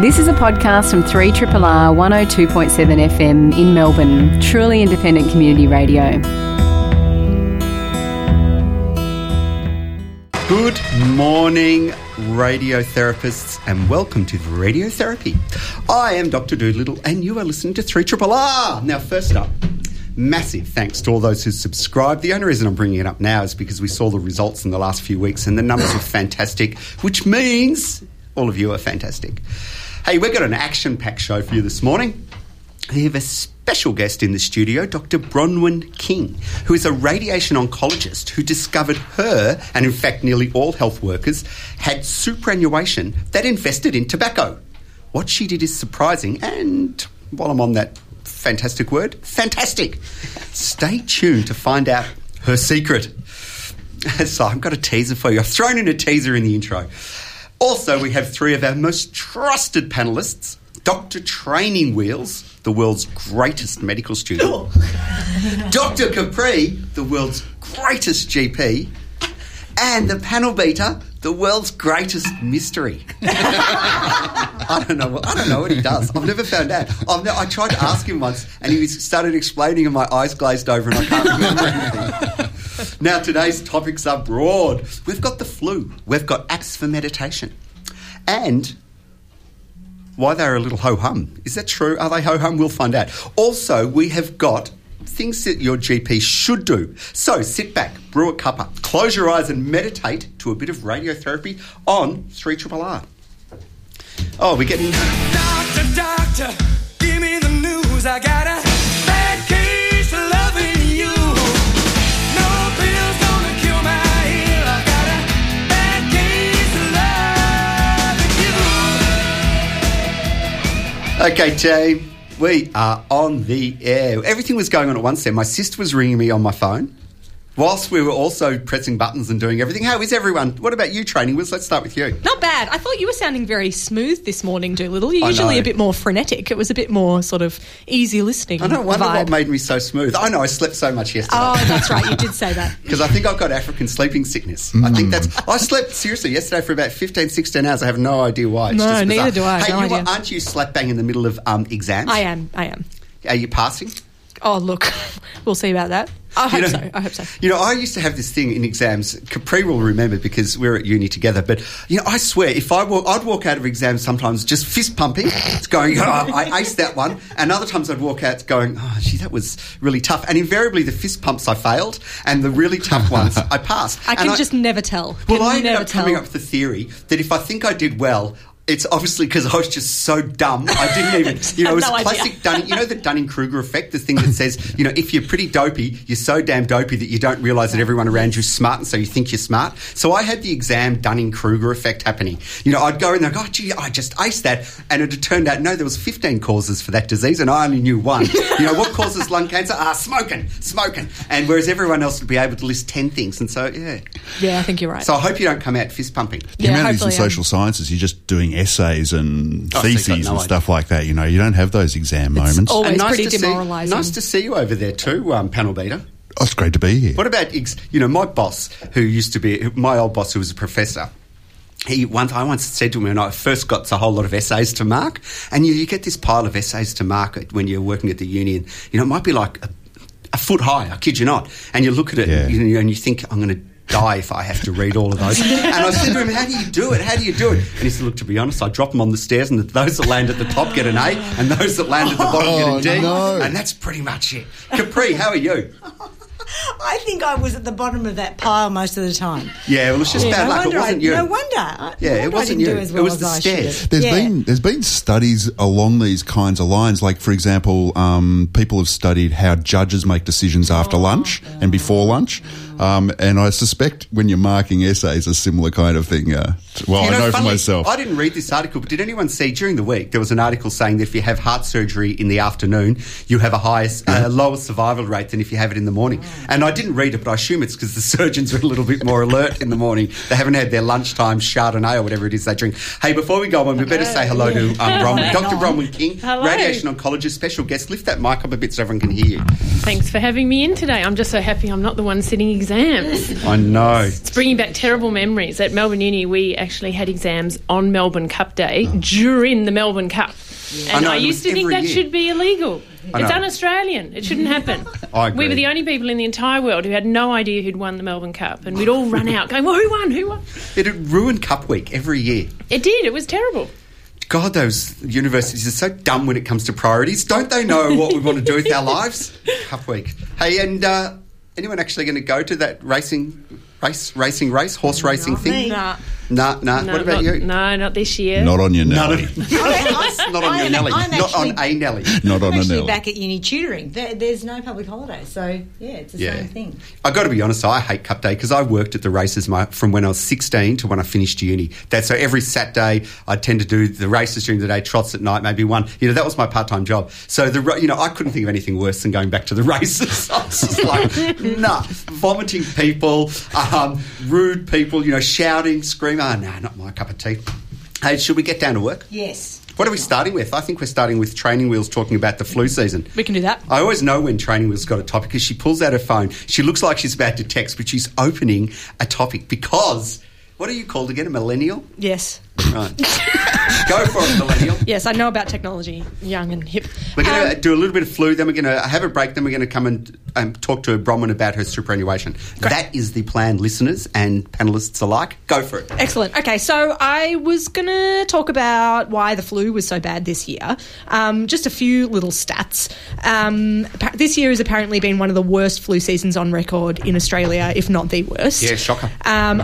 This is a podcast from 3RR 102.7 FM in Melbourne, truly independent community radio. Good morning, radiotherapists, and welcome to Radiotherapy. I am Dr. Doolittle, and you are listening to 3RR. Now, first up, massive thanks to all those who subscribed. The only reason I'm bringing it up now is because we saw the results in the last few weeks and the numbers were fantastic, which means all of you are fantastic. Hey, we've got an action-packed show for you this morning. We have a special guest in the studio, Dr. Bronwyn King, who is a radiation oncologist who discovered her, and in fact nearly all health workers, had superannuation that invested in tobacco. What she did is surprising and, while I'm on that fantastic word, fantastic. Stay tuned to find out her secret. So I've got a teaser for you. I've thrown in a teaser in the intro. Also, we have three of our most trusted panellists, Dr. Training Wheels, the world's greatest medical student, Dr. Capri, the world's greatest GP, and the panel beater, the world's greatest mystery. I don't know what he does. I've never found out. I tried to ask him once and he started explaining and my eyes glazed over and I can't remember anything. Now, today's topics are broad. We've got the flu. We've got apps for meditation. And why they're a little ho-hum. Is that true? Are they ho-hum? We'll find out. Also, we have got things that your GP should do. So sit back, brew a cuppa, close your eyes and meditate to a bit of radiotherapy on 3RR. Oh, we're getting... Doctor, give me the news. I got a bad case of loving you. No pill's gonna cure my ill. I got a bad case of loving you. Okay, team. We are on the air. Everything was going on at once there. My sister was ringing me on my phone whilst we were also pressing buttons and doing everything. How is everyone? What about you, Training Wheels? Let's start with you. Not bad. I thought you were sounding very smooth this morning, Doolittle. You're usually a bit more frenetic. It was a bit more sort of easy listening. I don't wonder what made me so smooth. I know, I slept so much yesterday. Oh, that's right. You did say that. Because I think I've got African sleeping sickness. I think that's... I slept seriously yesterday for about 15, 16 hours. I have no idea why. It's just bizarre. Neither do I. Hey, no idea. Aren't you slap bang in the middle of exams? I am. Are you passing? Oh, look, we'll see about that. I hope so. You know, I used to have this thing in exams. Capri will remember because we were at uni together. But, you know, I swear, if I'd walk out of exams sometimes just fist pumping. It's going, oh, I aced that one. And other times I'd walk out going, oh, gee, that was really tough. And invariably the fist pumps I failed and the really tough ones I passed. I can never tell. Well, I ended up coming up with the theory that if I think I did well... It's obviously because I was just so dumb. I didn't even, you know, it was classic Dunning, you know, the Dunning-Kruger effect, the thing that says, you know, if you're pretty dopey, you're so damn dopey that you don't realise that everyone around you's smart and so you think you're smart. So I had the exam Dunning-Kruger effect happening. You know, I'd go in there and go, oh, gee, I just aced that. And it had turned out, no, there was 15 causes for that disease and I only knew one. You know, what causes lung cancer? Smoking. And whereas everyone else would be able to list 10 things. And so, yeah. Yeah, I think you're right. So I hope you don't come out fist pumping. Yeah, humanities and social sciences, you're just doing essays and theses and stuff like that. You know, you don't have those exam moments. Always pretty demoralising. Nice to see you over there too, panel beater. Oh, it's great to be here. What about, you know, my boss who used to be, my old boss who was a professor, I once said to him when I first got a whole lot of essays to mark, and you get this pile of essays to mark when you're working at the uni, and, you know, it might be like a foot high, I kid you not, and you look at it and you think, I'm going to die if I have to read all of those. And I said to him, how do you do it? And he said, look, to be honest, I drop them on the stairs and those that land at the top get an A and those that land at the bottom get a D. No. And that's pretty much it. Capri, how are you? I think I was at the bottom of that pile most of the time. Yeah, well, it's just bad luck. It wasn't you. No wonder. It wasn't you. It was the stairs. There's been studies along these kinds of lines. Like, for example, people have studied how judges make decisions after lunch and before lunch. And I suspect when you're marking essays, a similar kind of thing. I know for myself. I didn't read this article, but did anyone see during the week there was an article saying that if you have heart surgery in the afternoon, you have a lower survival rate than if you have it in the morning. And I didn't read it, but I assume it's because the surgeons are a little bit more alert in the morning. They haven't had their lunchtime Chardonnay or whatever it is they drink. Hey, before we go on, we better say hello to Bronwyn. Dr. Bronwyn King, hello. Radiation oncologist, special guest. Lift that mic up a bit so everyone can hear you. Thanks for having me in today. I'm just so happy I'm not the one sitting exams. I know. It's bringing back terrible memories. At Melbourne Uni, we actually actually had exams on Melbourne Cup Day during the Melbourne Cup. Yeah. And I used to think that should be illegal. It's un-Australian. It shouldn't happen. I agree. We were the only people in the entire world who had no idea who'd won the Melbourne Cup, and we'd all run out going, well, who won? Who won? It ruined Cup Week every year. It did. It was terrible. God, those universities are so dumb when it comes to priorities. Don't they know what we want to do with our lives? Cup Week. Hey, and anyone actually going to go to that race, horse racing thing? No. What about you? No, not this year. Not on your Nelly. Not on your Nelly. Not on a Nelly. Not on a Nelly. I'm actually back at uni tutoring. There's no public holiday, so, yeah, it's the same thing. I've got to be honest, I hate Cup Day because I worked at the races from when I was 16 to when I finished uni. So every Saturday I tend to do the races during the day, trots at night, maybe one. You know, that was my part-time job. So, I couldn't think of anything worse than going back to the races. I was just like, nah, vomiting people, rude people, shouting, screaming. Oh, no, not my cup of tea. Hey, should we get down to work? Yes. What are we starting with? I think we're starting with Training Wheels talking about the flu season. We can do that. I always know when Training Wheels got a topic because she pulls out her phone. She looks like she's about to text, but she's opening a topic because, what are you called again, a millennial? Yes. Right. Go for it, millennial. Yes, I know about technology, young and hip. We're going to do a little bit of flu, then we're going to have a break, then we're going to come and talk to Bronwyn about her superannuation. Great. That is the plan, listeners and panellists alike. Go for it. Excellent. Okay, so I was going to talk about why the flu was so bad this year. Just a few little stats. This year has apparently been one of the worst flu seasons on record in Australia, if not the worst. Yeah, shocker.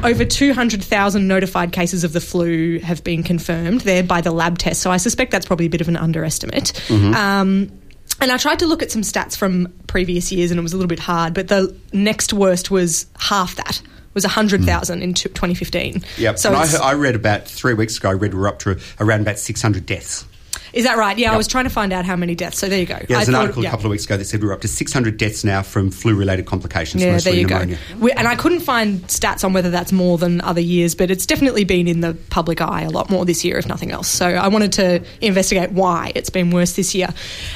Over 200,000 notified cases of the flu have been confirmed there by the lab test, so I suspect that's probably a bit of an underestimate. Mm-hmm. And I tried to look at some stats from previous years and it was a little bit hard, but the next worst was half that. It was 100,000 in 2015. Yep, so I read about 3 weeks ago, we're up to around about 600 deaths. Is that right? Yeah, yep. I was trying to find out how many deaths, so there you go. Yeah, there's an article a couple of weeks ago that said we're up to 600 deaths now from flu-related complications, mostly pneumonia. Go. And I couldn't find stats on whether that's more than other years, but it's definitely been in the public eye a lot more this year, if nothing else. So I wanted to investigate why it's been worse this year.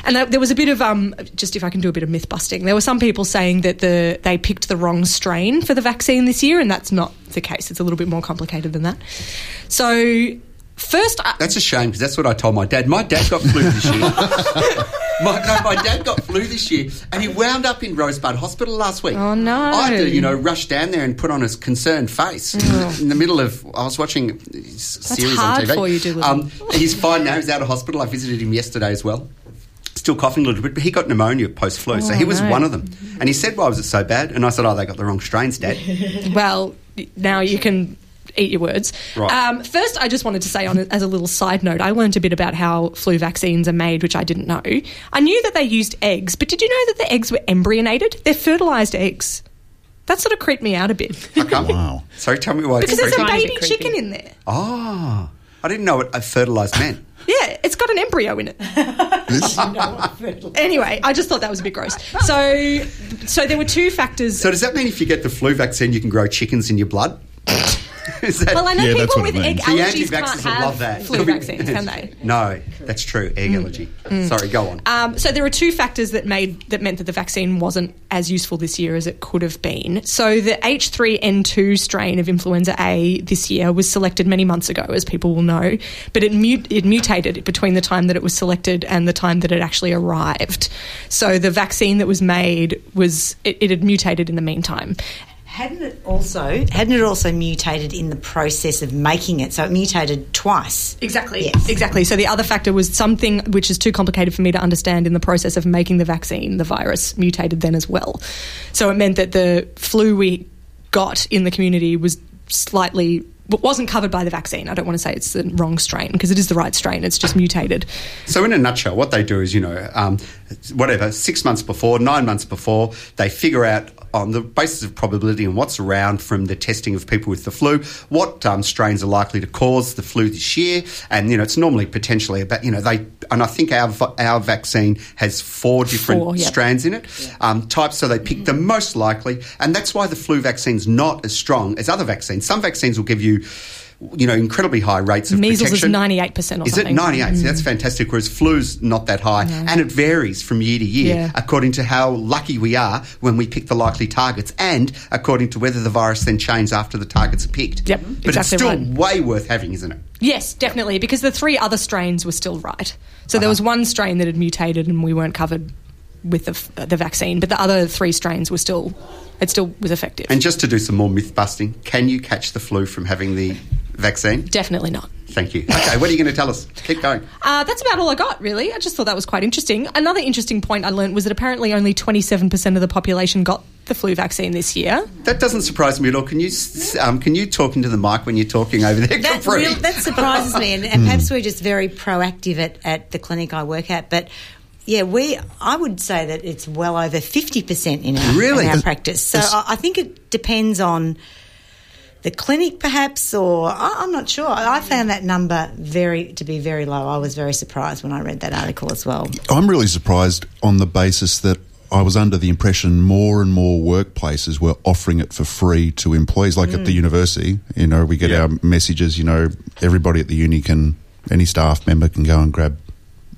And there was a bit of, just if I can do a bit of myth-busting, there were some people saying that they picked the wrong strain for the vaccine this year, and that's not the case. It's a little bit more complicated than that. So... that's a shame because that's what I told my dad. My dad got flu this year. My dad got flu this year and he wound up in Rosebud Hospital last week. Oh, no. I had to, rush down there and put on his concerned face in the middle of... I was watching his series on TV. That's hard for you, Doolittle. He's fine now. He's out of hospital. I visited him yesterday as well. Still coughing a little bit, but he got pneumonia post-flu, so he was one of them. And he said, why was it so bad? And I said, they got the wrong strains, Dad. Well, now you can... eat your words. Right. First, I just wanted to say, as a little side note, I learned a bit about how flu vaccines are made, which I didn't know. I knew that they used eggs, but did you know that the eggs were embryonated? They're fertilised eggs. That sort of creeped me out a bit. Okay. Wow. So tell me why. Because there's a baby chicken in there. Oh, I didn't know what a fertilised meant. Yeah, it's got an embryo in it. Anyway, I just thought that was a bit gross. So there were two factors. So does that mean if you get the flu vaccine, you can grow chickens in your blood? I know people with egg allergies can't have flu vaccines, can they? No, that's true, egg allergy. Sorry, go on. So there were two factors that meant that the vaccine wasn't as useful this year as it could have been. So the H3N2 strain of influenza A this year was selected many months ago, as people will know, but it mutated between the time that it was selected and the time that it actually arrived. So the vaccine that was made, it had mutated in the meantime. Hadn't it also mutated in the process of making it? So it mutated twice. Exactly. Yes. Exactly. So the other factor was something which is too complicated for me to understand in the process of making the vaccine. The virus mutated then as well. So it meant that the flu we got in the community was slightly... but wasn't covered by the vaccine. I don't want to say it's the wrong strain because it is the right strain. It's just mutated. So in a nutshell, what they do is, 6 months before, 9 months before, they figure out on the basis of probability and what's around from the testing of people with the flu, what strains are likely to cause the flu this year. And, it's normally potentially about, and I think our vaccine has four different strains in it, types, so they pick the most likely. And that's why the flu vaccine's not as strong as other vaccines. Some vaccines will give you you know, incredibly high rates of measles protection. Measles is 98% or something. Is it 98%? Mm. That's fantastic, whereas flu's not that high. No. And it varies from year to year according to how lucky we are when we pick the likely targets and according to whether the virus then changes after the targets are picked. Yep, but exactly, it's still way worth having, isn't it? Yes, definitely, because the three other strains were still right. So there was one strain that had mutated and we weren't covered with the vaccine, but the other three strains were still... It still was effective. And just to do some more myth-busting, can you catch the flu from having the vaccine? Definitely not. Thank you. Okay, what are you going to tell us? Keep going. That's about all I got, really. I just thought that was quite interesting. Another interesting point I learnt was that apparently only 27% of the population got the flu vaccine this year. That doesn't surprise me at all. Can you talk into the mic when you're talking over there? That surprises me, and perhaps we're just very proactive at the clinic I work at, but... Yeah, I would say that it's well over 50% in our practice. So I think it depends on the clinic perhaps, or I'm not sure. I found that number to be very low. I was very surprised when I read that article as well. I'm really surprised on the basis that I was under the impression more and more workplaces were offering it for free to employees. Like at the university, you know, we get our messages, you know, everybody at the uni any staff member can go and grab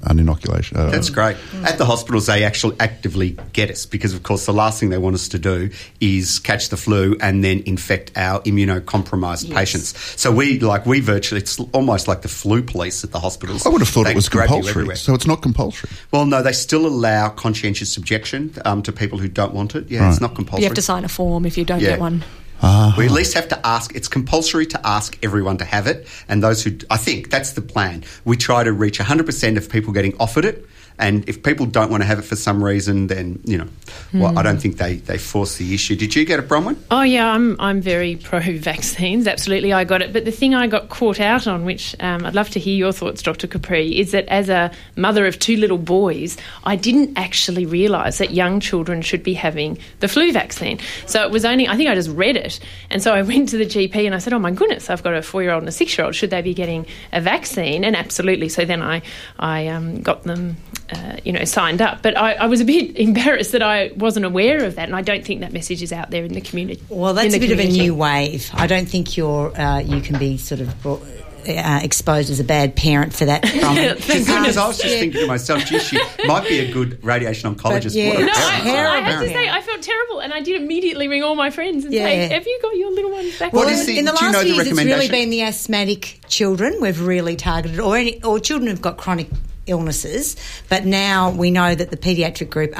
an inoculation. That's great. At the hospitals, they actually actively get us because, of course, the last thing they want us to do is catch the flu and then infect our immunocompromised patients. So we virtually, it's almost like the flu police at the hospitals. I would have thought it was compulsory. So it's not compulsory. Well, no, they still allow conscientious subjection to people who don't want it. Yeah, it's not compulsory. You have to sign a form if you don't get one. We at least have to ask. It's compulsory to ask everyone to have it, and those who, I think that's the plan. We try to reach 100% of people getting offered it, and if people don't want to have it for some reason, then I don't think they force the issue. Did you get it, Bronwyn? Oh yeah, I'm very pro vaccines. Absolutely, I got it. But the thing I got caught out on, which I'd love to hear your thoughts, Dr. Capri, is that as a mother of two little boys, I didn't actually realise that young children should be having the flu vaccine. So it was only, I think I just read it. And so I went to the GP and I said, oh, my goodness, I've got a 4-year-old and a 6-year-old. Should they be getting a vaccine? And absolutely. So then I got them, signed up. But I was a bit embarrassed that I wasn't aware of that. And I don't think that message is out there in the community. Well, that's a bit of a new wave. I don't think you can be sort of brought... exposed as a bad parent for that. Because I was just thinking to myself, gee, she might be a good radiation oncologist. Yeah. What I have to say, I felt terrible, and I did immediately ring all my friends and say, have you got your little one back? Well, in the last few years, it's really been the asthmatic children we've really targeted, or children who've got chronic illnesses, but now we know that the paediatric group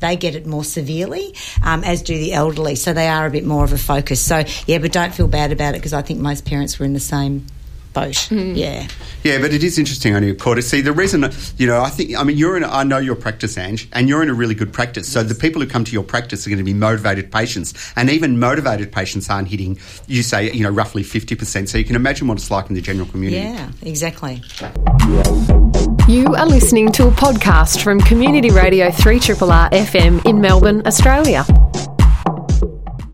they get it more severely, as do the elderly, so they are a bit more of a focus. So, yeah, but don't feel bad about it because I think most parents were in the same... but it is interesting on your quarter. See, the reason, I know your practice, Ange, and you're in a really good practice. So the people who come to your practice are going to be motivated patients, and even motivated patients aren't hitting, you say, roughly 50%. So you can imagine what it's like in the general community. Yeah, exactly. You are listening to a podcast from Community Radio 3RR FM in Melbourne, Australia.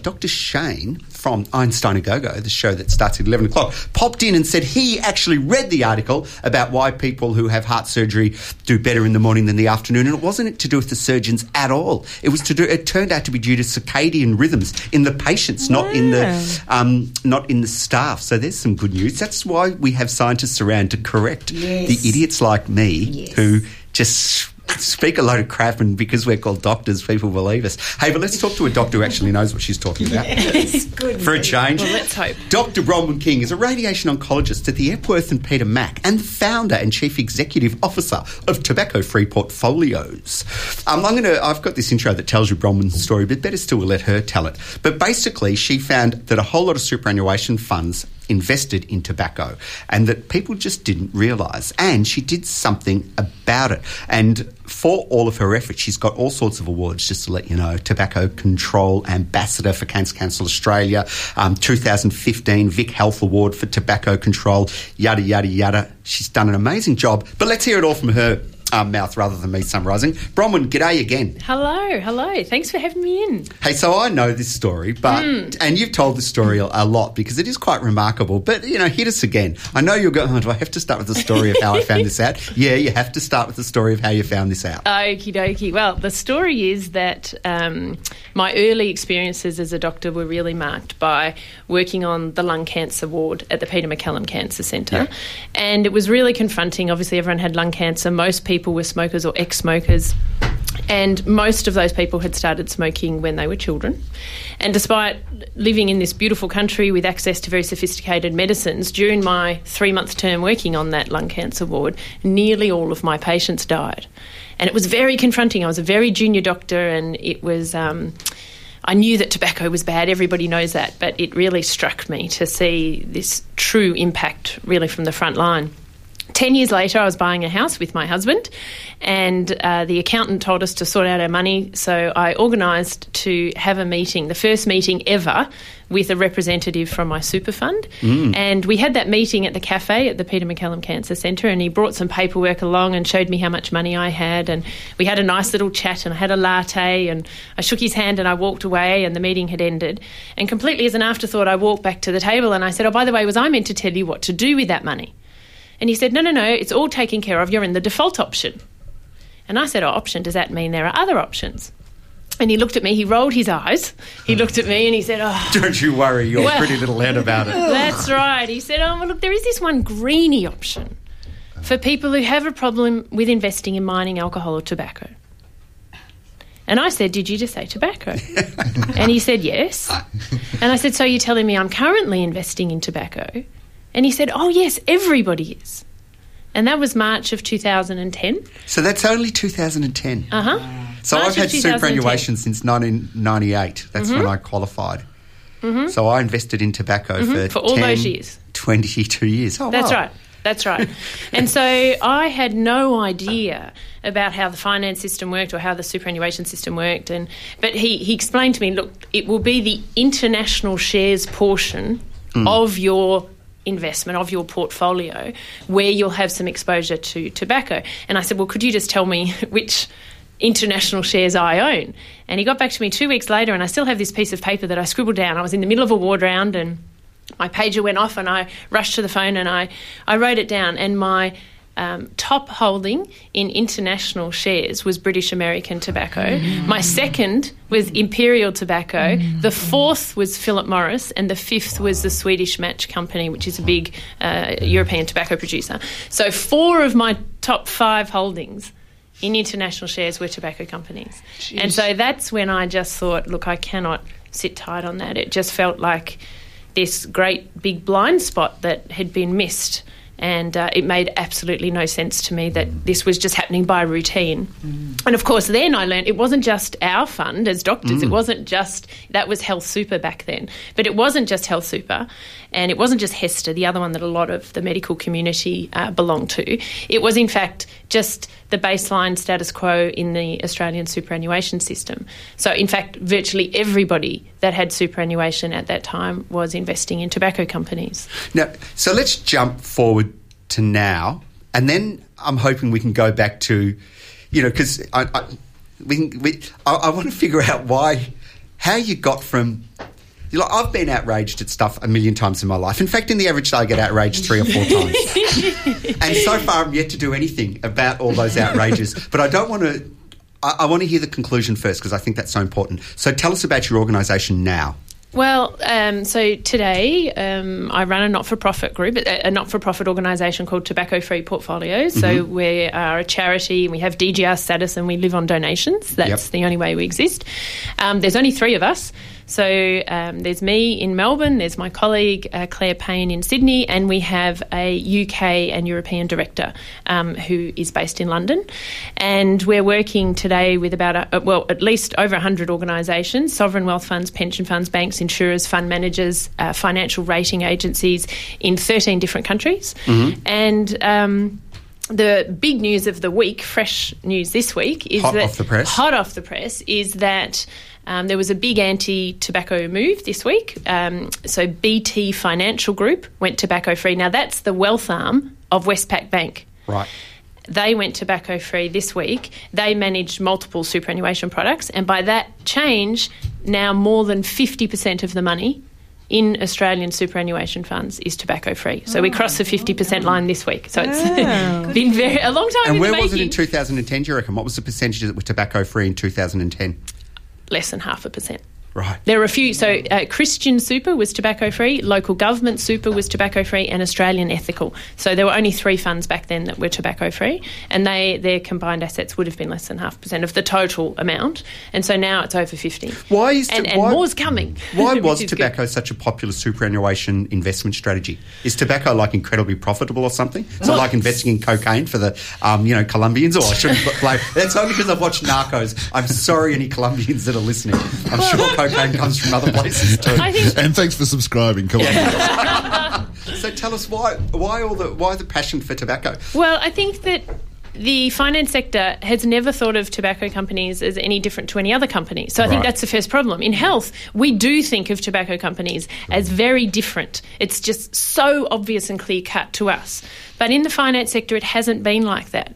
Dr. Shane from Einstein & Go-Go, the show that starts at 11 o'clock, popped in and said he actually read the article about why people who have heart surgery do better in the morning than the afternoon, and it wasn't to do with the surgeons at all. It turned out to be due to circadian rhythms in the patients, not in the staff. So there's some good news. That's why we have scientists around to correct the idiots like me who just... speak a load of crap, and because we're called doctors, people believe us. Hey, but let's talk to a doctor who actually knows what she's talking about. Yes, good. For a change. Well, let's hope. Dr. Bronwyn King is a radiation oncologist at the Epworth and Peter Mac and the founder and chief executive officer of Tobacco Free Portfolios. I've got this intro that tells you Bronwyn's story, but better still we'll let her tell it. But basically, she found that a whole lot of superannuation funds invested in tobacco and that people just didn't realise, and she did something about it, and for all of her efforts she's got all sorts of awards, just to let you know: Tobacco Control Ambassador for Cancer Council Australia, 2015 Vic Health Award for Tobacco Control, yada yada yada. She's done an amazing job, but let's hear it all from her mouth rather than me summarising. Bronwyn, g'day again. Hello. Thanks for having me in. Hey, so I know this story, but and you've told this story a lot because it is quite remarkable. But, you know, hit us again. I know you'll go, do I have to start with the story of how I found this out? Yeah, you have to start with the story of how you found this out. Okie dokie. Well, the story is that my early experiences as a doctor were really marked by working on the lung cancer ward at the Peter MacCallum Cancer Centre. Yeah. And it was really confronting. Obviously, everyone had lung cancer. Most people were smokers or ex-smokers, and most of those people had started smoking when they were children. And despite living in this beautiful country with access to very sophisticated medicines, during my 3-month term working on that lung cancer ward, nearly all of my patients died. And it was very confronting. I was a very junior doctor, and it was I knew that tobacco was bad, everybody knows that, but it really struck me to see this true impact really from the front line. 10 years later, I was buying a house with my husband, and the accountant told us to sort out our money, so I organised to have a meeting, the first meeting ever, with a representative from my super fund. And we had that meeting at the cafe at the Peter MacCallum Cancer Centre, and he brought some paperwork along and showed me how much money I had, and we had a nice little chat, and I had a latte, and I shook his hand and I walked away, and the meeting had ended. And completely as an afterthought, I walked back to the table and I said, oh, by the way, was I meant to tell you what to do with that money? And he said, no, it's all taken care of. You're in the default option. And I said, oh, option, does that mean there are other options? And he looked at me, he rolled his eyes, he looked at me and he said, oh. Don't you worry your pretty little head about it. That's right. He said, oh, well, look, there is this one greeny option for people who have a problem with investing in mining, alcohol or tobacco. And I said, did you just say tobacco? And he said, yes. And I said, so you're telling me I'm currently investing in tobacco? And he said, oh, yes, everybody is. And that was March of 2010. So that's only 2010. Uh-huh. So I've had superannuation since 1998. That's when I qualified. So I invested in tobacco for all 10, those years. 22 years. Oh, that's right. That's right. And so I had no idea about how the finance system worked or how the superannuation system worked. But he explained to me, look, it will be the international shares portion of your investment, of your portfolio, where you'll have some exposure to tobacco. And I said, well, could you just tell me which international shares I own? And he got back to me 2 weeks later, and I still have this piece of paper that I scribbled down. I was in the middle of a ward round and my pager went off, and I rushed to the phone and I wrote it down, and my top holding in international shares was British American Tobacco. My second was Imperial Tobacco. The fourth was Philip Morris, and the fifth was the Swedish Match Company, which is a big European tobacco producer. So 4 of my top 5 holdings in international shares were tobacco companies. Jeez. And so that's when I just thought, look, I cannot sit tight on that. It just felt like this great big blind spot that had been missed. And it made absolutely no sense to me that this was just happening by routine. And, of course, then I learned it wasn't just our fund as doctors. It wasn't just – that was Health Super back then. But it wasn't just Health Super, and it wasn't just HESTA, the other one that a lot of the medical community belonged to. It was, in fact, just the baseline status quo in the Australian superannuation system. So, in fact, virtually everybody that had superannuation at that time was investing in tobacco companies. Now, so let's jump forward to now, and then I'm hoping we can go back to, you know, because I want to figure out how you got from... Like, I've been outraged at stuff a million times in my life. In fact, in the average day, I get outraged 3 or 4 times. And so far, I'm yet to do anything about all those outrages. But I don't want to... I want to hear the conclusion first, because I think that's so important. So tell us about your organisation now. Well, so today I run a not-for-profit group, a not-for-profit organisation called Tobacco Free Portfolios. So we are a charity, we have DGR status, and we live on donations. That's the only way we exist. There's only 3 of us. So there's me in Melbourne, there's my colleague Claire Payne in Sydney, and we have a UK and European director who is based in London. And we're working today with about, at least over 100 organisations, sovereign wealth funds, pension funds, banks, insurers, fund managers, financial rating agencies in 13 different countries. And... the big news of the week, fresh news this week, is that there was a big anti-tobacco move this week. So BT Financial Group went tobacco free. Now that's the wealth arm of Westpac Bank. Right. They went tobacco free this week. They managed multiple superannuation products, and by that change, now more than 50% of the money in Australian superannuation funds is tobacco free. So we crossed the 50% line this week. So it's been a long time. And where was it in 2010, do you reckon? What was the percentage that were tobacco free in 2010? Less than 0.5%. Right. There are a few. So Christian Super was tobacco free, Local Government Super was tobacco free, and Australian Ethical. So there were only three funds back then that were tobacco free, and their combined assets would have been less than 0.5% of the total amount. And so now it's over 50. Why is and more's coming? Why was tobacco such a popular superannuation investment strategy? Is tobacco like incredibly profitable or something? So like investing in cocaine for the Colombians, or I shouldn't blame. That's only because I've watched Narcos. I'm sorry, any Colombians that are listening. I'm sure. Comes from other places too. And thanks for subscribing. Come on. So tell us why the passion for tobacco? Well, I think that the finance sector has never thought of tobacco companies as any different to any other company. So I think that's the first problem. In health, we do think of tobacco companies as very different. It's just so obvious and clear-cut to us. But in the finance sector, it hasn't been like that.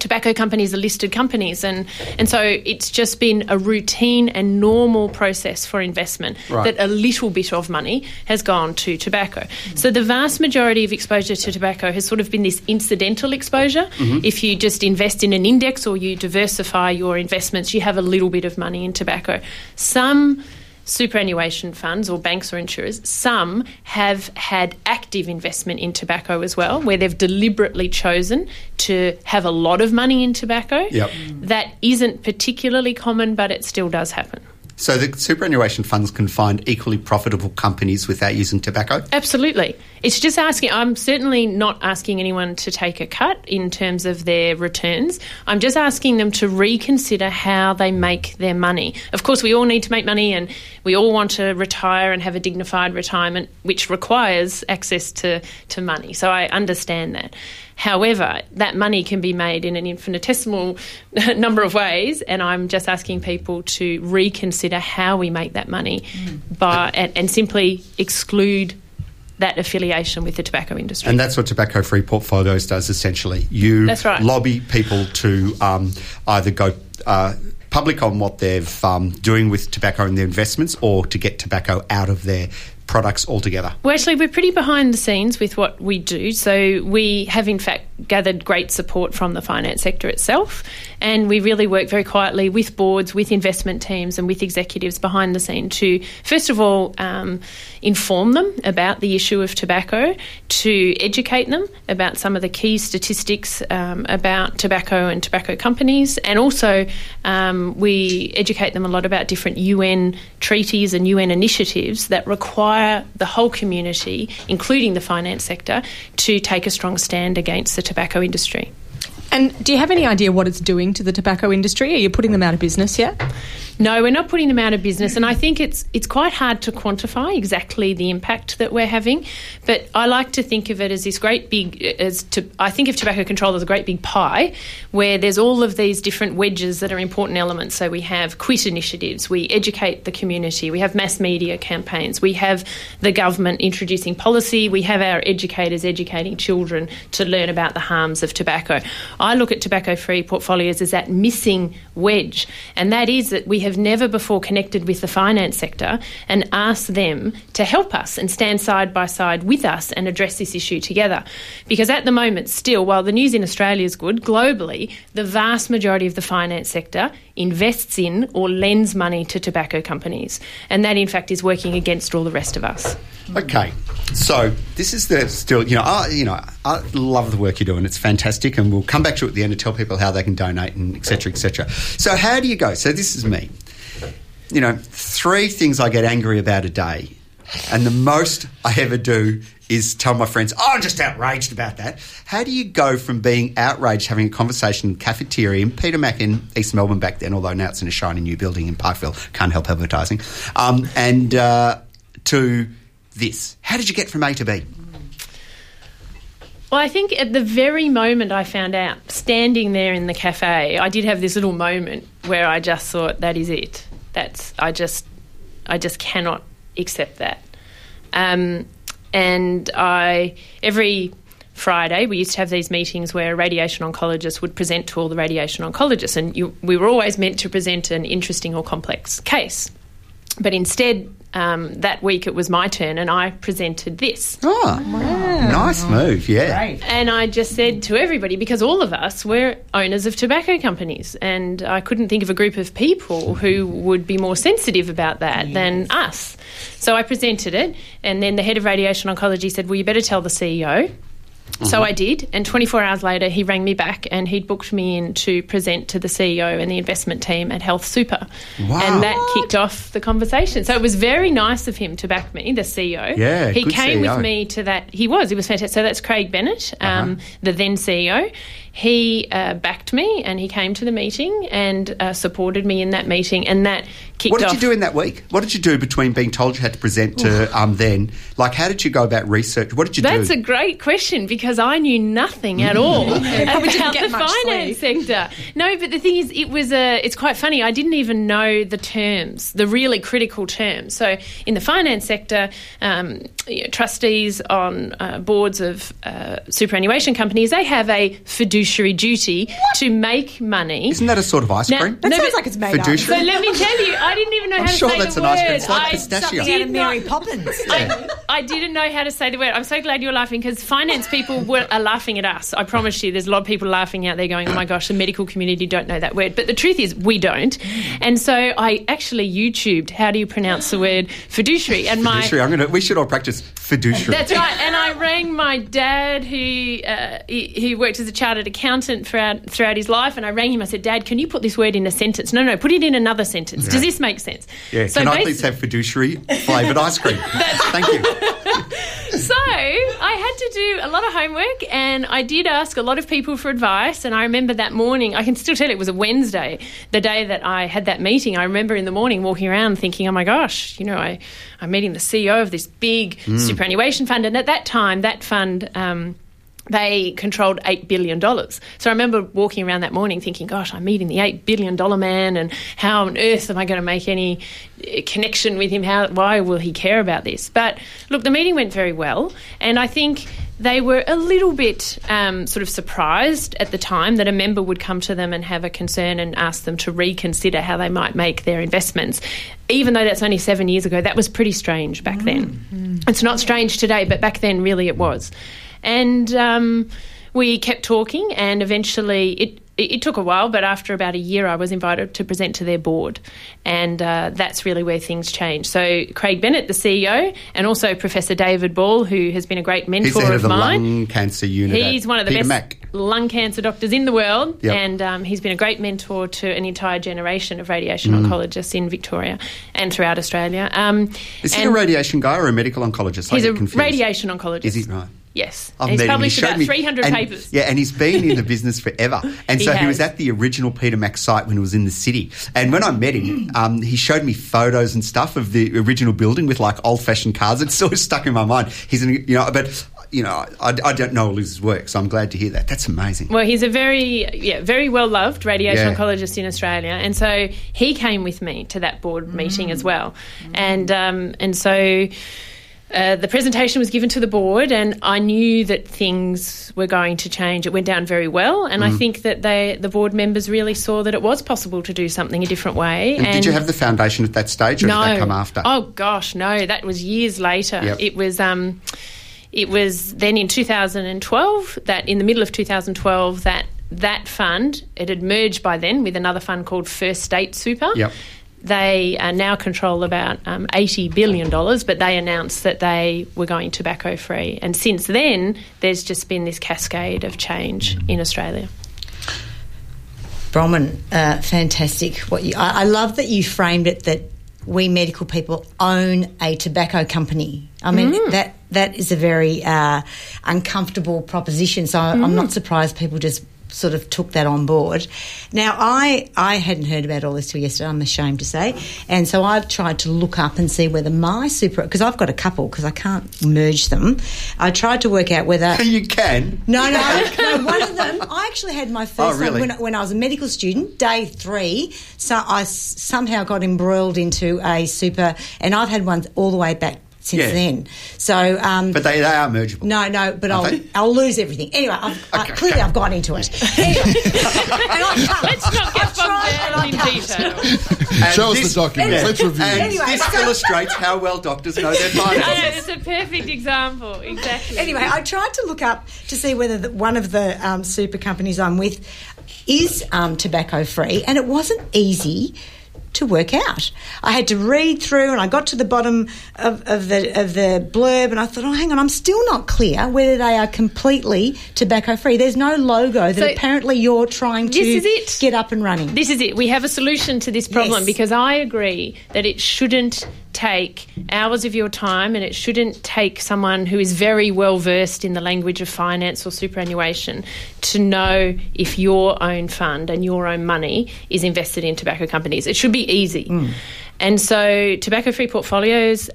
Tobacco companies are listed companies, and so it's just been a routine and normal process for investment that a little bit of money has gone to tobacco. Mm-hmm. So the vast majority of exposure to tobacco has sort of been this incidental exposure. Mm-hmm. If you just invest in an index or you diversify your investments, you have a little bit of money in tobacco. Some superannuation funds or banks or insurers, some have had active investment in tobacco as well, where they've deliberately chosen to have a lot of money in tobacco. Yep. That isn't particularly common, but it still does happen. So the superannuation funds can find equally profitable companies without using tobacco? Absolutely. It's just asking. I'm certainly not asking anyone to take a cut in terms of their returns. I'm just asking them to reconsider how they make their money. Of course, we all need to make money and we all want to retire and have a dignified retirement, which requires access to money. So I understand that. However, that money can be made in an infinitesimal number of ways, and I'm just asking people to reconsider how we make that money and simply exclude that affiliation with the tobacco industry. And that's what Tobacco Free Portfolios does, essentially. You lobby people to either go public on what they're doing with tobacco in their investments, or to get tobacco out of their products altogether? Well, actually, we're pretty behind the scenes with what we do. So we have, in fact, gathered great support from the finance sector itself, and we really work very quietly with boards, with investment teams and with executives behind the scene to, first of all, inform them about the issue of tobacco, to educate them about some of the key statistics about tobacco and tobacco companies, and also we educate them a lot about different UN treaties and UN initiatives that require the whole community, including the finance sector, to take a strong stand against the tobacco industry. And do you have any idea what it's doing to the tobacco industry? Are you putting them out of business yet? No, we're not putting them out of business, and I think it's quite hard to quantify exactly the impact that we're having. But I like to think of it as this great big. I think of tobacco control as a great big pie, where there's all of these different wedges that are important elements. So we have quit initiatives, we educate the community, we have mass media campaigns, we have the government introducing policy, we have our educators educating children to learn about the harms of tobacco. I look at tobacco-free portfolios as that missing wedge, and that is that we have never before connected with the finance sector and asked them to help us and stand side by side with us and address this issue together. Because at the moment still, while the news in Australia is good, globally, the vast majority of the finance sector invests in or lends money to tobacco companies. And that, in fact, is working against all the rest of us. Okay. So this is I love the work you do and it's fantastic, and we'll come back to it at the end and tell people how they can donate and et cetera, et cetera. So how do you go? So this is me. You know, three things I get angry about a day, and the most I ever do is tell my friends, I'm just outraged about that. How do you go from being outraged, having a conversation in the cafeteria in Peter Mac in East Melbourne back then, although now it's in a shiny new building in Parkville, can't help advertising, to this? How did you get from A to B? Well, I think at the very moment I found out, standing there in the cafe, I did have this little moment where I just thought, that is it. I just cannot accept that. And I every Friday, we used to have these meetings where a radiation oncologist would present to all the radiation oncologists, and we were always meant to present an interesting or complex case. But instead, that week it was my turn, and I presented this. Oh, wow. Nice move, yeah. Great. And I just said to everybody, because all of us were owners of tobacco companies, and I couldn't think of a group of people who would be more sensitive about that than us. So I presented it, and then the head of radiation oncology said, well, you better tell the CEO. So I did, and 24 hours later he rang me back and he'd booked me in to present to the CEO and the investment team at Health Super. Wow. And that kicked off the conversation. So it was very nice of him to back me, the CEO. Yeah, he came CEO. With me to that. He was fantastic. So that's Craig Bennett, the then CEO. He backed me and he came to the meeting and supported me in that meeting, and that kicked off. What did you do in that week? What did you do between being told you had to present to then? Like, how did you go about research? What did you do? That's a great question, because I knew nothing at all about the finance sector. No, but the thing is, it's quite funny. I didn't even know the terms, the really critical terms. So in the finance sector, trustees on boards of superannuation companies, they have a fiduciary duty to make money. Isn't that a sort of ice cream? That sounds like it's made fiduciary. Up. So let me tell you, I didn't even know how to say the word. I'm sure that's an ice cream. It's like pistachio. Something out of Mary Poppins. I didn't know how to say the word. I'm so glad you're laughing, because finance people are laughing at us. I promise you, there's a lot of people laughing out there going, oh my gosh, the medical community don't know that word. But the truth is, we don't. And so I actually YouTubed, how do you pronounce the word fiduciary? And fiduciary. We should all practice fiduciary. That's right. And I rang my dad, who he worked as a chartered accountant throughout his life, and I rang him. I said, Dad, can you put this word in a sentence? No, put it in another sentence. Yeah. Does this make sense? Yeah. So can I please have fiduciary flavoured ice cream? Thank you. So I had to do a lot of homework, and I did ask a lot of people for advice. And I remember that morning, I can still tell it was a Wednesday, the day that I had that meeting. I remember in the morning walking around thinking, oh my gosh, I'm meeting the CEO of this big superannuation fund. And at that time, that fund... they controlled $8 billion. So I remember walking around that morning thinking, gosh, I'm meeting the $8 billion man, and how on earth am I going to make any connection with him? Why will he care about this? But look, the meeting went very well, and I think they were a little bit sort of surprised at the time that a member would come to them and have a concern and ask them to reconsider how they might make their investments. Even though that's only 7 years ago, that was pretty strange back then. Mm. It's not strange today, but back then really it was. And we kept talking, and eventually it took a while, but after about a year I was invited to present to their board, and that's really where things changed. So Craig Bennett, the CEO, and also Professor David Ball, who has been a great mentor of mine. He's the head of the lung cancer unit. He's one of the Peter best lung cancer doctors in the world, and he's been a great mentor to an entire generation of radiation oncologists in Victoria and throughout Australia. Is he a radiation guy or a medical oncologist? He's a radiation oncologist. Is he? Right. Yes, he's published about 300 papers. Yeah, and he's been in the business forever. And so he was at the original Peter Mac site when it was in the city. And when I met him, he showed me photos and stuff of the original building with, like, old-fashioned cars. It's still stuck in my mind. I don't know all his work, so I'm glad to hear that. That's amazing. Well, he's a very well-loved radiation oncologist in Australia, and so he came with me to that board meeting as well. And so... the presentation was given to the board, and I knew that things were going to change. It went down very well, and I think that the board members really saw that it was possible to do something a different way. And did you have the foundation at that stage, or did they come after? Oh, gosh, no. That was years later. Yep. It was then in 2012, that in the middle of 2012, that fund, it had merged by then with another fund called First State Super. Yep. They now control about $80 billion, but they announced that they were going tobacco-free. And since then, there's just been this cascade of change in Australia. Bronwyn, fantastic. I love that you framed it that we medical people own a tobacco company. I mean, that is a very uncomfortable proposition, so I'm not surprised people just... sort of took that on board. Now, I hadn't heard about all this till yesterday, I'm ashamed to say, and so I've tried to look up and see whether my super... because I've got a couple, because I can't merge them. I tried to work out whether... You can. No, one of them... I actually had my first one when I was a medical student, day three, so I somehow got embroiled into a super... and I've had one all the way back since then. So, but they are mergeable. No, but I'll lose everything. Anyway, I've gone into it. Anyway, let's not get bogged down in detail. Show us the documents. Let's review. Anyway, this illustrates how well doctors know their finances. It's a perfect example. Exactly. Anyway, I tried to look up to see whether one of the super companies I'm with is tobacco free, and it wasn't easy to work out. I had to read through, and I got to the bottom of the blurb, and I thought, oh, hang on, I'm still not clear whether they are completely tobacco-free. There's no logo that apparently you're trying to get up and running. This is it. We have a solution to this problem because I agree that it shouldn't take hours of your time, and it shouldn't take someone who is very well versed in the language of finance or superannuation to know if your own fund and your own money is invested in tobacco companies. It should be easy. And so Tobacco Free Portfolios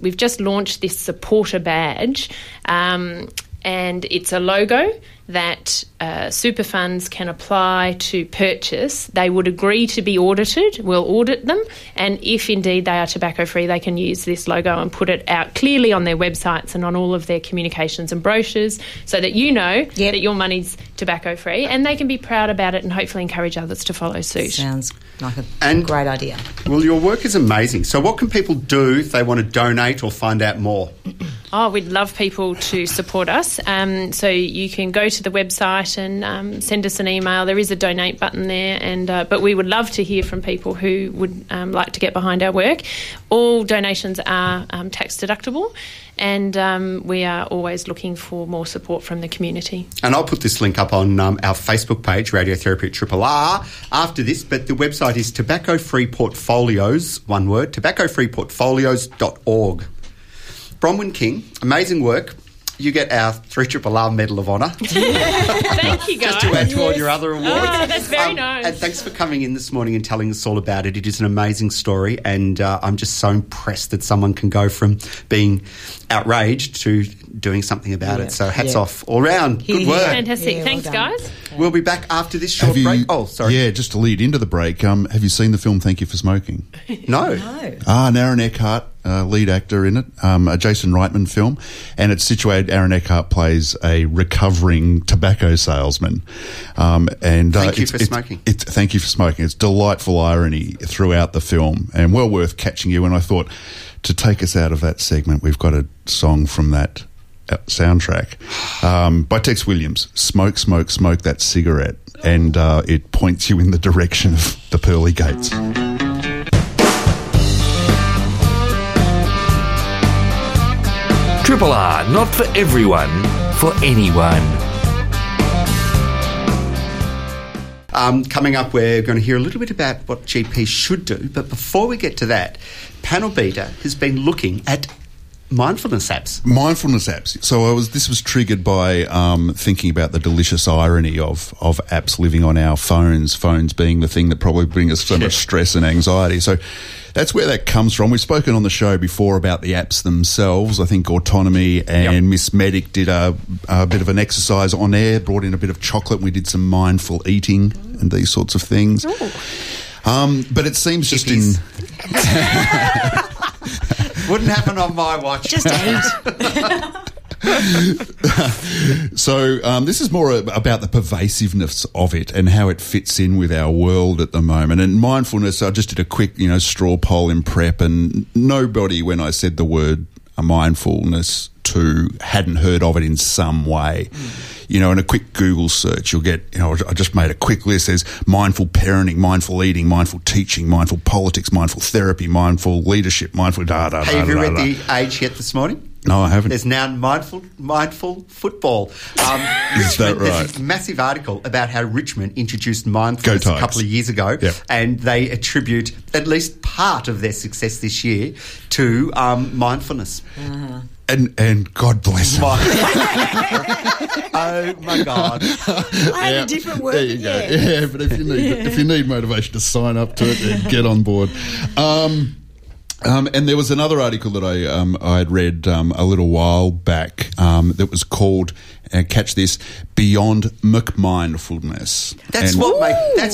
we've just launched this supporter badge, and it's a logo that super funds can apply to purchase. They would agree to be audited. We'll audit them. And if indeed they are tobacco-free, they can use this logo and put it out clearly on their websites and on all of their communications and brochures so that you know that your money's tobacco-free, and they can be proud about it and hopefully encourage others to follow suit. Sounds like a great idea. Well, your work is amazing. So what can people do if they want to donate or find out more? Oh, we'd love people to support us. So you can go to the website and send us an email. There is a donate button there, and but we would love to hear from people who would like to get behind our work. All donations are tax deductible, and we are always looking for more support from the community. And I'll put this link up on our Facebook page, Radiotherapy at Triple R, after this, but the website is Tobacco Free Portfolios, one word, tobaccofreeportfolios.org. Bronwyn King, amazing work. You get our 3RRR Medal of Honour. Thank you, guys. Just to add to all your other awards. Oh, that's very nice. And thanks for coming in this morning and telling us all about it. It is an amazing story, and I'm just so impressed that someone can go from being outraged to doing something about it. So hats off all round. Good work. Fantastic. Thanks, guys. We'll be back after this short break. Oh, sorry. Yeah, just to lead into the break, have you seen the film Thank You for Smoking? No. Ah, Aaron Eckhart. Lead actor in it, a Jason Reitman film, and it's situated. Aaron Eckhart plays a recovering tobacco salesman. Thank you for smoking. Thank You for Smoking. It's delightful irony throughout the film, and well worth catching you. And I thought, to take us out of that segment, we've got a song from that soundtrack by Tex Williams. Smoke, smoke, smoke that cigarette, and it points you in the direction of the pearly gates. Triple R, not for everyone, for anyone. Coming up, we're going to hear a little bit about what GPs should do. But before we get to that, Panel Beta has been looking at mindfulness apps. So this was triggered by thinking about the delicious irony of apps living on our phones being the thing that probably brings us so much stress and anxiety. So that's where that comes from. We've spoken on the show before about the apps themselves. I think Autonomy and Miss Medic did a bit of an exercise on air, brought in a bit of chocolate, and we did some mindful eating and these sorts of things. But it seems wouldn't happen on my watch. Just don't. So this is more about the pervasiveness of it and how it fits in with our world at the moment. And mindfulness, I just did a quick, straw poll in prep, and nobody, when I said the word mindfulness to, hadn't heard of it in some way. In a quick Google search, you'll get, I just made a quick list. There's mindful parenting, mindful eating, mindful teaching, mindful politics, mindful therapy, mindful leadership, mindful Have you read The Age yet this morning? No, I haven't. There's now mindful football. Is that right? There's this massive article about how Richmond introduced mindfulness a couple of years ago, and they attribute at least part of their success this year to mindfulness. Uh-huh. And God bless him. Oh my God! I had a different word. There you go. Yeah, but if you need motivation to sign up to it, then get on board. And there was another article that I had read a little while back that was called, catch this, Beyond McMindfulness. That's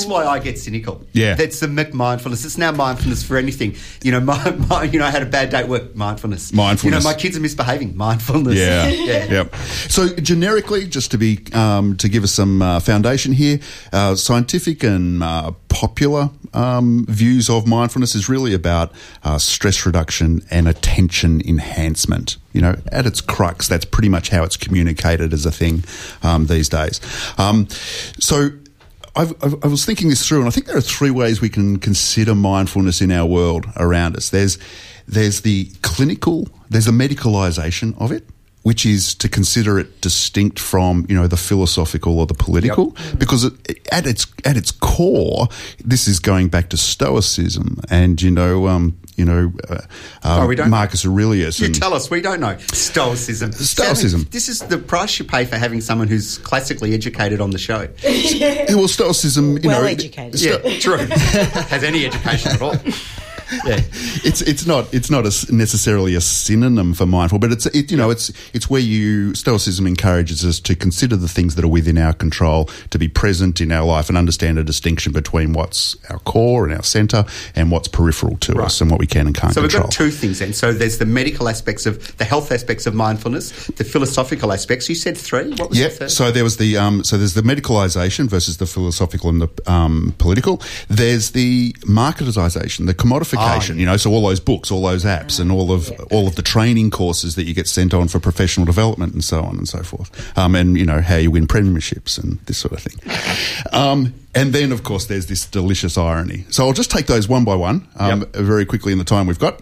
why I get cynical. Yeah, that's the McMindfulness. It's now mindfulness for anything. You know, I had a bad day at work. Mindfulness. Mindfulness. You know, my kids are misbehaving. Mindfulness. Yeah. Yeah. So generically, just to be to give us some foundation here, scientific and popular views of mindfulness is really about stress reduction and attention enhancement. You know, at its crux, that's pretty much how it's communicated as a thing these days. So I was thinking this through, and I think there are three ways we can consider mindfulness in our world around us. There's the clinical, there's the medicalization of it, which is to consider it distinct from, you know, the philosophical or the political, yep. Because at its core, this is going back to Stoicism and, Marcus Aurelius. You tell us, we don't know. Stoicism. This is the price you pay for having someone who's classically educated on the show. Yeah. Well, Stoicism, educated. Yeah, true. Has any education at all. Yeah, it's not necessarily a synonym for mindful, but it's where Stoicism encourages us to consider the things that are within our control, to be present in our life, and understand a distinction between what's our core and our centre and what's peripheral to us and what we can and can't control. So we've got two things then. So there's the medical aspects of the health aspects of mindfulness, the philosophical aspects. You said three. What was the third? So there was the so there's the medicalisation versus the philosophical and the political. There's the marketisation, the commodification. So all those books, all those apps, and all of the training courses that you get sent on for professional development and so on and so forth, and how you win premierships and this sort of thing. And then, of course, there's this delicious irony. So I'll just take those one by one very quickly in the time we've got.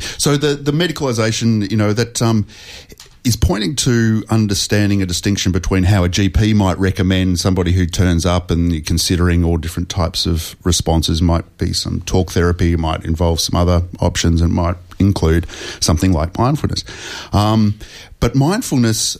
So the medicalisation, that is pointing to understanding a distinction between how a GP might recommend somebody who turns up and considering all different types of responses. Might be some talk therapy, might involve some other options, and might include something like mindfulness. But mindfulness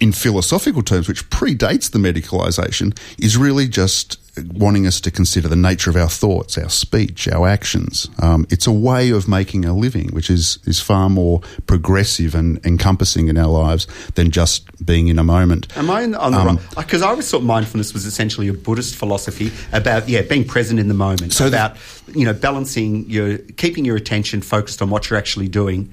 in philosophical terms, which predates the medicalisation, is really just wanting us to consider the nature of our thoughts, our speech, our actions. It's a way of making a living, which is far more progressive and encompassing in our lives than just being in a moment. Am I on the wrong? Because I always thought mindfulness was essentially a Buddhist philosophy about, being present in the moment, so about, balancing keeping your attention focused on what you're actually doing.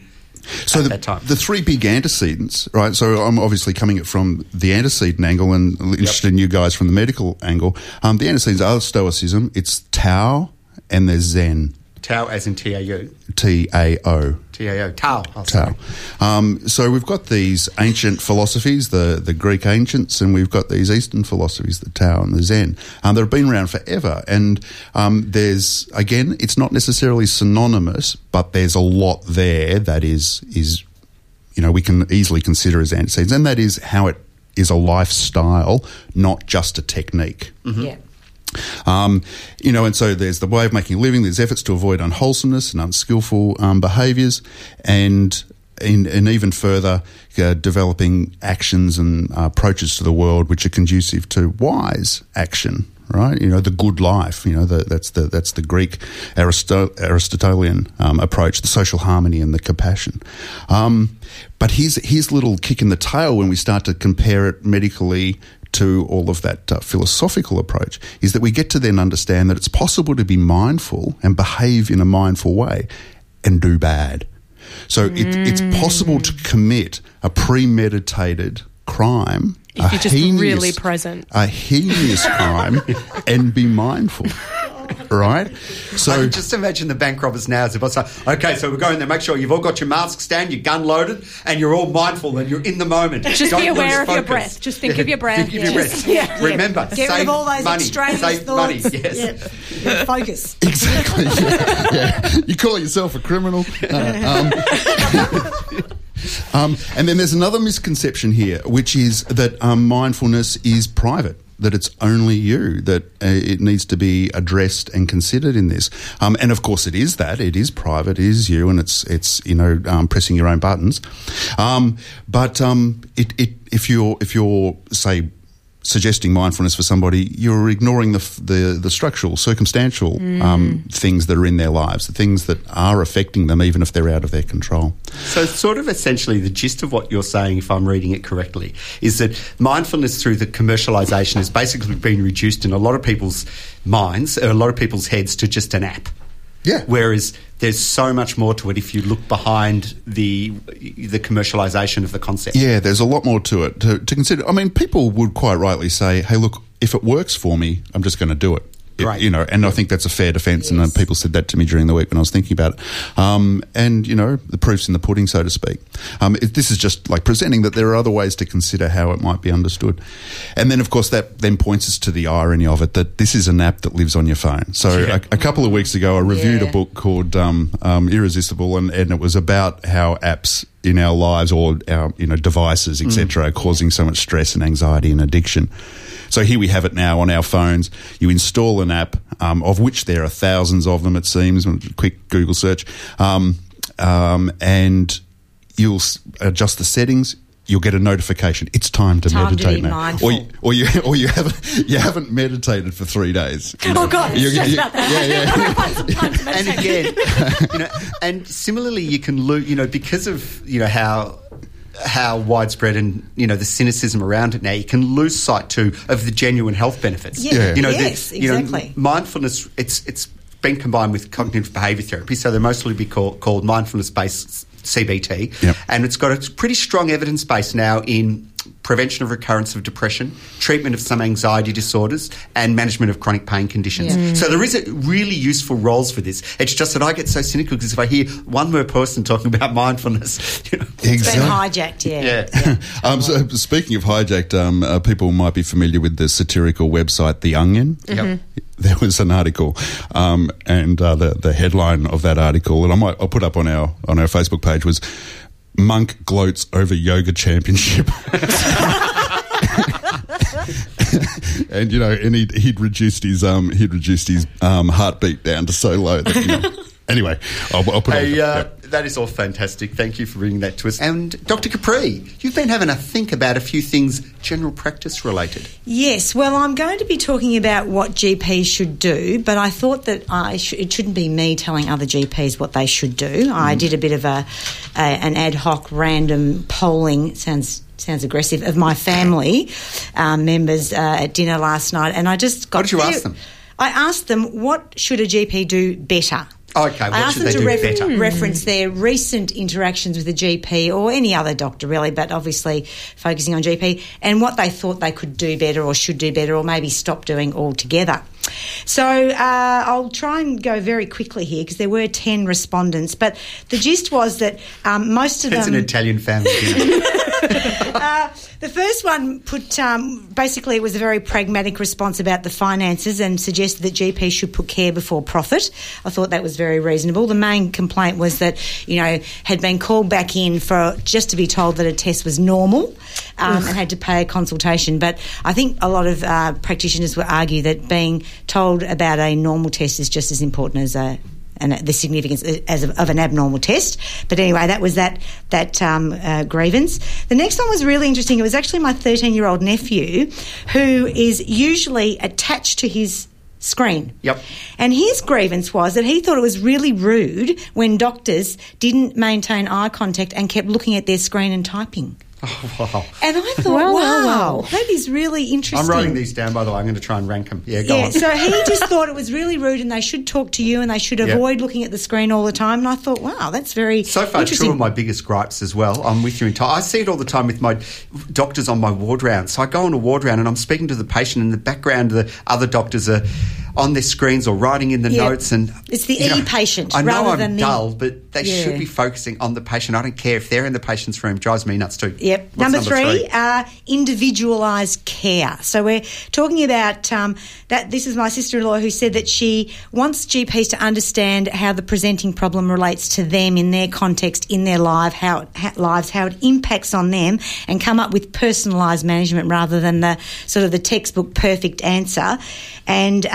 So the three big antecedents, right? So I'm obviously coming at from the antecedent angle and interested in you guys from the medical angle. The antecedents are Stoicism, it's Tao, and there's Zen. Tao as in T-A-U? T-A-O. T-A-O. Tao. Oh, Tao. So we've got these ancient philosophies, the Greek ancients, and we've got these Eastern philosophies, the Tao and the Zen. They've been around forever. And there's, again, it's not necessarily synonymous, but there's a lot there that is we can easily consider as antecedents. And that is how it is a lifestyle, not just a technique. Mm-hmm. Yeah. And so there's the way of making a living, there's efforts to avoid unwholesomeness and unskillful behaviours, and even further developing actions and approaches to the world which are conducive to wise action, right? The good life, that's the Greek Aristotelian approach, the social harmony and the compassion. But here's a little kick in the tail when we start to compare it medically to all of that philosophical approach, is that we get to then understand that it's possible to be mindful and behave in a mindful way and do bad. So it's possible to commit a premeditated crime, if you're just really present, a heinous crime, and be mindful. Right? So I mean, just imagine the bank robbers now. Okay, so we're going there. Make sure you've all got your masks down, your gun loaded, and you're all mindful and you're in the moment. Just be aware of your breath. Just think of your breath. Think of your breath. Yeah. Remember, get rid of all those extraneous thoughts. Save money, yes. Yeah. Yeah, focus. Exactly. Yeah. Yeah. You call yourself a criminal. And then there's another misconception here, which is that mindfulness is private, that it's only you, that it needs to be addressed and considered in this. And, of course, it is that. It is private. It is you, and it's pressing your own buttons. But if you're, say, suggesting mindfulness for somebody, you're ignoring the structural, circumstantial things that are in their lives, the things that are affecting them, even if they're out of their control. So sort of essentially the gist of what you're saying, if I'm reading it correctly, is that mindfulness through the commercialisation has basically been reduced in a lot of people's minds, or a lot of people's heads, to just an app. Yeah. Whereas there's so much more to it if you look behind the commercialisation of the concept. Yeah, there's a lot more to it to consider. I mean, people would quite rightly say, hey, look, if it works for me, I'm just going to do it. Right. You know, and I think that's a fair defence, and people said that to me during the week when I was thinking about it. And, you know, the proof's in the pudding, so to speak. This is just like presenting that there are other ways to consider how it might be understood. And then, of course, that then points us to the irony of it, that this is an app that lives on your phone. So a couple of weeks ago I reviewed a book called Irresistible, and it was about how apps in our lives or our, you know, devices, etc., are causing so much stress and anxiety and addiction. So here we have it now on our phones. You install an app, of which there are thousands of them, it seems, quick Google search, and you'll adjust the settings. You'll get a notification. It's time to meditate now. Or you haven't meditated for 3 days. You know? Oh God! Yeah. And again, you know, and similarly, you can lose. You know, because of how widespread and, you know, the cynicism around it now, you can lose sight too of the genuine health benefits. Yeah. You know, exactly. You know, mindfulness. It's been combined with cognitive behaviour therapy, so they're mostly be called mindfulness based CBT, and it's got a pretty strong evidence base now in prevention of recurrence of depression, treatment of some anxiety disorders, and management of chronic pain conditions. Yeah. So there is a really useful roles for this. It's just that I get so cynical because if I hear one more person talking about mindfulness, you know, it's been hijacked. So speaking of hijacked, people might be familiar with the satirical website The Onion. Mm-hmm. Yep. There was an article, and the headline of that article, and I'll put up on our Facebook page, was "Monk gloats over yoga championship." And you know, and he'd reduced his heartbeat down to so low that, you know. Anyway, I'll put it on. That is all fantastic. Thank you for bringing that to us. And Dr. Capri, you've been having a think about a few things general practice related. Yes, well, I'm going to be talking about what GPs should do, but I thought that it shouldn't be me telling other GPs what they should do. I did a bit of an ad hoc random polling, sounds aggressive, of my family members at dinner last night, and I just got... What did you ask them? I asked them, what should a GP do better? Okay, I asked them to reference their recent interactions with a GP or any other doctor, really, but obviously focusing on GP, and what they thought they could do better or should do better or maybe stop doing altogether. So I'll try and go very quickly here because there were 10 respondents, but the gist was that most of them... It's an Italian family. The first one put basically it was a very pragmatic response about the finances and suggested that GPs should put care before profit. I thought that was very reasonable. The main complaint was that, you know, had been called back in for just to be told that a test was normal and had to pay a consultation. But I think a lot of practitioners would argue that being told about a normal test is just as important as the significance of an abnormal test. But anyway, that was that grievance. The next one was really interesting. It was actually my 13-year-old nephew, who is usually attached to his screen. Yep. And his grievance was that he thought it was really rude when doctors didn't maintain eye contact and kept looking at their screen and typing. Oh, wow. And I thought, wow, that is really interesting. I'm writing these down, by the way. I'm going to try and rank them. Yeah, go on. So he just thought it was really rude and they should talk to you and they should avoid looking at the screen all the time. And I thought, wow, that's very interesting. So far, two of my biggest gripes as well. I'm with you. I see it all the time with my doctors on my ward round. So I go on a ward round and I'm speaking to the patient, and in the background the other doctors are on their screens or writing in the notes, and it's the patient. I know I'm dull, but they should be focusing on the patient. I don't care if they're in the patient's room. Drives me nuts too. Yep. Number three, individualised care. So we're talking about that. This is my sister-in-law who said that she wants GPs to understand how the presenting problem relates to them in their context, in their life, how it impacts on them, and come up with personalised management rather than the sort of the textbook perfect answer. And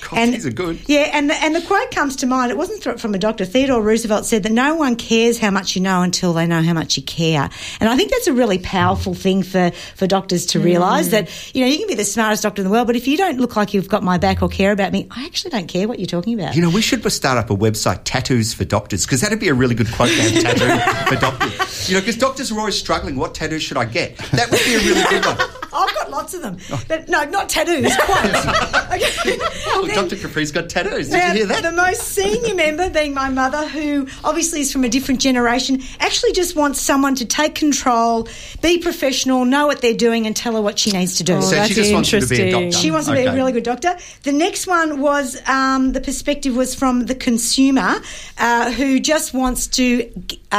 Coffees are good. Yeah, and the quote comes to mind. It wasn't from a doctor. Theodore Roosevelt said that no one cares how much you know until they know how much you care. And I think that's a really powerful thing for doctors to realise that, you know, you can be the smartest doctor in the world, but if you don't look like you've got my back or care about me, I actually don't care what you're talking about. You know, we should start up a website, Tattoos for Doctors, because that'd be a really good quote to have, Tattoo for Doctors. You know, because doctors are always struggling, what tattoos should I get? That would be a really good one. I've got lots of them. But no, not tattoos, quotes. Okay. Oh, then, Dr. Capri's got tattoos. Did you hear that? The most senior member, being my mother, who obviously is from a different generation, actually just wants someone to take control, be professional, know what they're doing, and tell her what she needs to do. Oh, so she just wants you to be a doctor. She wants to be a really good doctor. The next one was, the perspective was from the consumer, who just wants to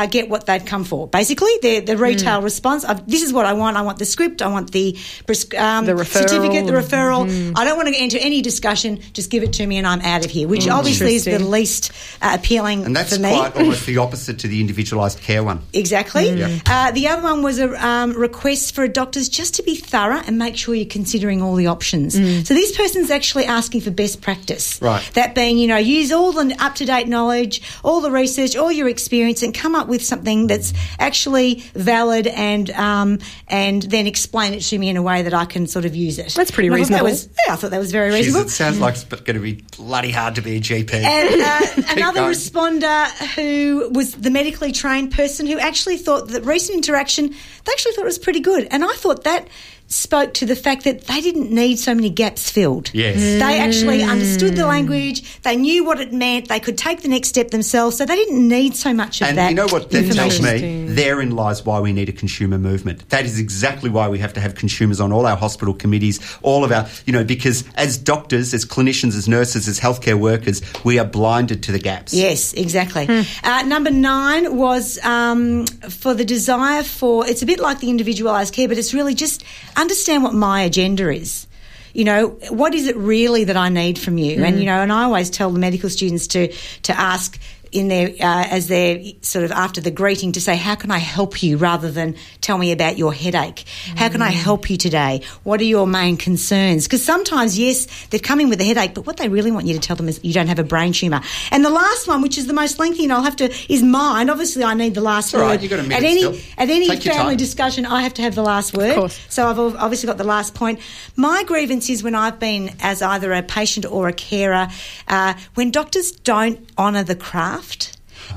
get what they've come for. Basically, the retail response of, this is what I want. I want the script. I want the certificate, the referral. I don't want to enter any discussion. Just give it to me and I'm out of here, which obviously is the least appealing for me. And that's quite almost the opposite to the individualised care one. Exactly. The other one was a request for doctors just to be thorough and make sure you're considering all the options. So this person's actually asking for best practice. Right. That being, you know, use all the up-to-date knowledge, all the research, all your experience, and come up with something that's actually valid and then explain it to me in a way that I can sort of use it. That's pretty reasonable. I thought that was very reasonable. Jeez, it sounds like it's going to be bloody hard to be a GP. And another responder who was the medically trained person who actually thought that recent interaction, they actually thought it was pretty good. And I thought that spoke to the fact that they didn't need so many gaps filled. Yes. They actually understood the language, they knew what it meant, they could take the next step themselves, so they didn't need so much of that. And you know what that tells me? Therein lies why we need a consumer movement. That is exactly why we have to have consumers on all our hospital committees, all of our, you know, because as doctors, as clinicians, as nurses, as healthcare workers, we are blinded to the gaps. Yes, exactly. Number 9 was for the desire for, it's a bit like the individualised care, but it's really just understand what my agenda is. You know, what is it really that I need from you? And, you know, and I always tell the medical students to ask in their as their sort of after the greeting to say, how can I help you, rather than tell me about your headache? How can I help you today? What are your main concerns? Because sometimes, yes, they've come in with a headache, but what they really want you to tell them is you don't have a brain tumour. And the last one, which is the most lengthy, and I'll have to, is mine. Obviously, I need the last word. Right, you've got a minute still. At any family discussion, I have to have the last word. Of course. So I've obviously got the last point. My grievance is when I've been as either a patient or a carer, when doctors don't honour the craft.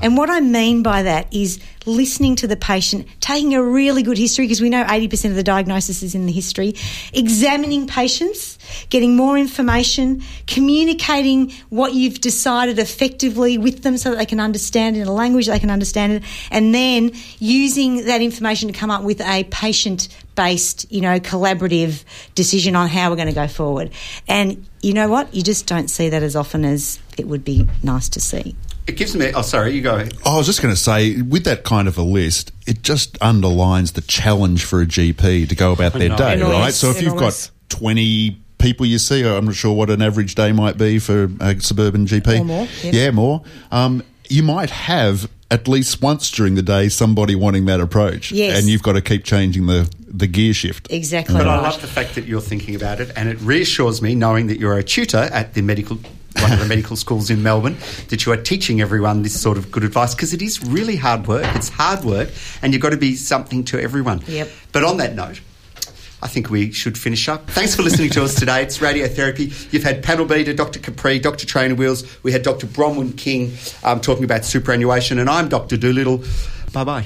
And what I mean by that is listening to the patient, taking a really good history, because we know 80% of the diagnosis is in the history, examining patients, getting more information, communicating what you've decided effectively with them so that they can understand it in a language they can understand it, and then using that information to come up with a patient-based, you know, collaborative decision on how we're going to go forward. And you know what? You just don't see that as often as it would be nice to see. It gives me... Oh, sorry, you go ahead. I was just going to say, with that kind of a list, it just underlines the challenge for a GP to go about their day, right? So if you've got 20 people you see, I'm not sure what an average day might be for a suburban GP. Or more. Yes. Yeah, more. You might have at least once during the day somebody wanting that approach. Yes. And you've got to keep changing the gear shift. Exactly. But I love the fact that you're thinking about it, and it reassures me knowing that you're a tutor at the one of the medical schools in Melbourne, that you are teaching everyone this sort of good advice, because it is really hard work. It's hard work, and you've got to be something to everyone. Yep. But on that note, I think we should finish up. Thanks for listening to us today. It's Radiotherapy. You've had panel beater Dr. Capri, Dr. Training Wheels. We had Dr. Bronwyn King talking about superannuation, and I'm Dr. Doolittle. Bye-bye.